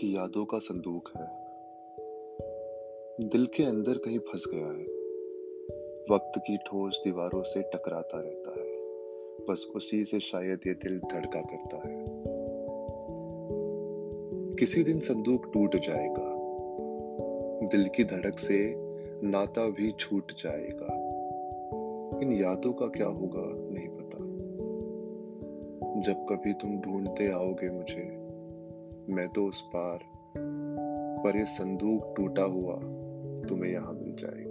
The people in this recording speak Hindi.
की यादों का संदूक है, दिल के अंदर कहीं फंस गया है। वक्त की ठोस दीवारों से टकराता रहता है, बस उसी से शायद ये दिल धड़का करता है। किसी दिन संदूक टूट जाएगा, दिल की धड़क से नाता भी छूट जाएगा। इन यादों का क्या होगा नहीं पता। जब कभी तुम ढूंढते आओगे मुझे, मैं तो उस पार, पर ये संदूक टूटा हुआ तुम्हें यहां मिल जाएगा।